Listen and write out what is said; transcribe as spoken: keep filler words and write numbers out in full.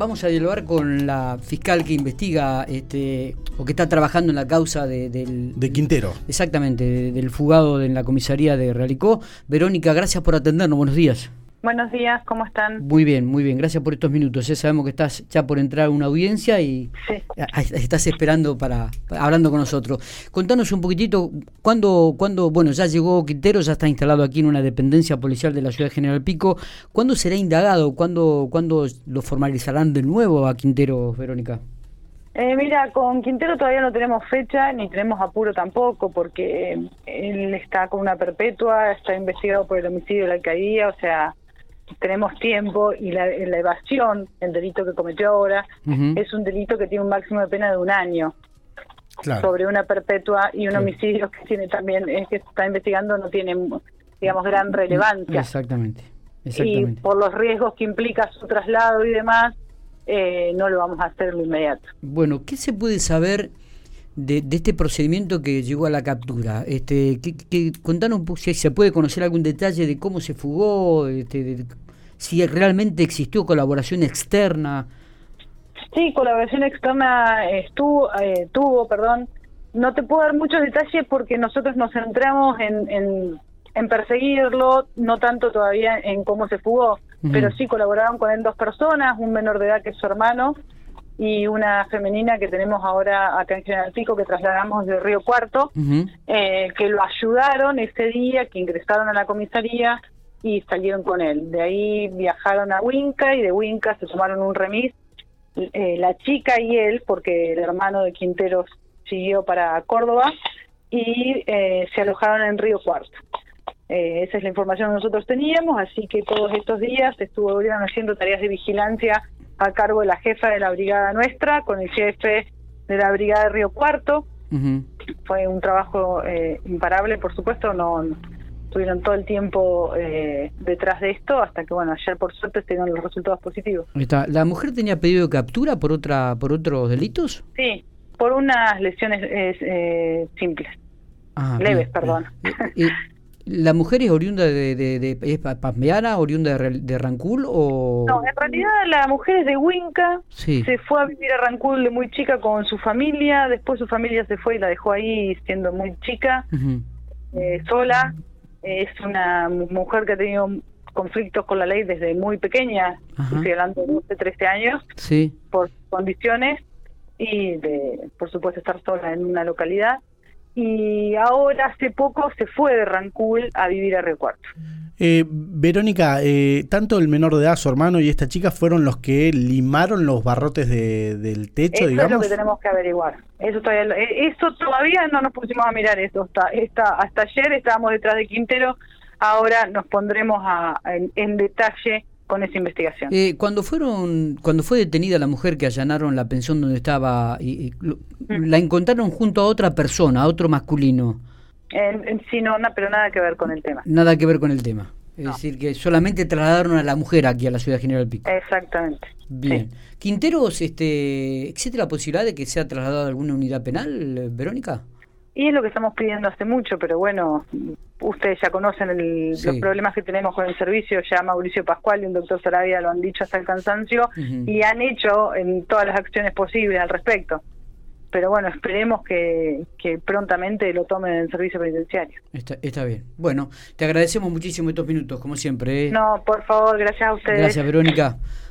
Vamos a dialogar con la fiscal que investiga este o que está trabajando en la causa de, del... De Quintero. Exactamente, de, del fugado de, en la comisaría de Realicó. Verónica, gracias por atendernos, buenos días. Buenos días, ¿cómo están? Muy bien, muy bien, gracias por estos minutos. Ya sabemos que estás ya por entrar a una audiencia y sí. Estás esperando para, para hablando con nosotros. Contanos un poquitito, ¿cuándo, cuándo, bueno, ya llegó Quintero, ya está instalado aquí en una dependencia policial de la ciudad de General Pico? ¿Cuándo será indagado? ¿Cuándo, cuándo lo formalizarán de nuevo a Quintero, Verónica? Eh, mira, con Quintero todavía no tenemos fecha, ni tenemos apuro tampoco, porque él está con una perpetua, está investigado por el homicidio de la alcaldía, o sea... Tenemos tiempo y la, la evasión, el delito que cometió ahora, uh-huh. es un delito que tiene un máximo de pena de un año. Claro. Sobre una perpetua y un claro. homicidio que tiene también, es que se está investigando, no tiene, digamos, gran relevancia. Exactamente. Exactamente. Y por los riesgos que implica su traslado y demás, eh, no lo vamos a hacer de inmediato. Bueno, ¿qué se puede saber de, de este procedimiento que llegó a la captura? Este, que, que, contanos si se puede conocer algún detalle de cómo se fugó, este, de, si realmente existió colaboración externa. Sí, colaboración externa estuvo, eh, tuvo, perdón. No te puedo dar muchos detalles porque nosotros nos centramos en, en, en perseguirlo, no tanto todavía en cómo se fugó, uh-huh. pero sí colaboraron con él dos personas, un menor de edad que es su hermano, y una femenina que tenemos ahora acá en General Pico, que trasladamos de Río Cuarto, uh-huh. eh, que lo ayudaron ese día, que ingresaron a la comisaría y salieron con él. De ahí viajaron a Huinca, y de Huinca se tomaron un remis, eh, la chica y él, porque el hermano de Quintero siguió para Córdoba, y eh, se alojaron en Río Cuarto. Eh, esa es la información que nosotros teníamos, así que todos estos días estuvieron haciendo tareas de vigilancia a cargo de la jefa de la brigada nuestra, con el jefe de la brigada de Río Cuarto. Uh-huh. Fue un trabajo eh, imparable, por supuesto, no, no estuvieron todo el tiempo eh, detrás de esto, hasta que, bueno, ayer por suerte se dieron los resultados positivos. Está. ¿La mujer tenía pedido de captura por otra por otros delitos? Sí, por unas lesiones eh, eh, simples, ah, leves, bien, perdón. Eh, eh, ¿La mujer es oriunda de, de, de, de Pamesiana, oriunda de, de Rancul o...? No, en realidad la mujer es de Huinca, sí. Se fue a vivir a Rancul de muy chica con su familia, después su familia se fue y la dejó ahí siendo muy chica, uh-huh. eh, sola. Es una mujer que ha tenido conflictos con la ley desde muy pequeña, uh-huh. estoy hablando de doce, trece años, sí. por condiciones y de, por supuesto, estar sola en una localidad. Y ahora hace poco se fue de Rancul a vivir a Río Cuarto. Eh, Verónica, eh, tanto el menor de edad, su hermano y esta chica fueron los que limaron los barrotes de, del techo, eso digamos. Eso es lo que tenemos que averiguar. Eso todavía, eso todavía no nos pusimos a mirar eso. Hasta, esta, hasta ayer estábamos detrás de Quintero, ahora nos pondremos a, a, en, en detalle con esa investigación. Eh, cuando fueron, cuando fue detenida la mujer que allanaron la pensión donde estaba, y, y, mm. la encontraron junto a otra persona, a otro masculino. Eh, sí, no, no, pero nada que ver con el tema. Nada que ver con el tema. Es no. decir, que solamente trasladaron a la mujer aquí a la ciudad de General Pico. Exactamente. Bien. Sí. Quinteros, este, ¿existe la posibilidad de que sea trasladada a alguna unidad penal, Verónica? Y es lo que estamos pidiendo hace mucho, pero bueno, ustedes ya conocen el, sí. los problemas que tenemos con el servicio, ya Mauricio Pascual y un doctor Saravia lo han dicho hasta el cansancio, uh-huh. y han hecho en todas las acciones posibles al respecto. Pero bueno, esperemos que, que prontamente lo tomen en el servicio penitenciario. Está, está bien. Bueno, te agradecemos muchísimo estos minutos, como siempre. ¿eh? No, por favor, gracias a ustedes. Gracias, Verónica.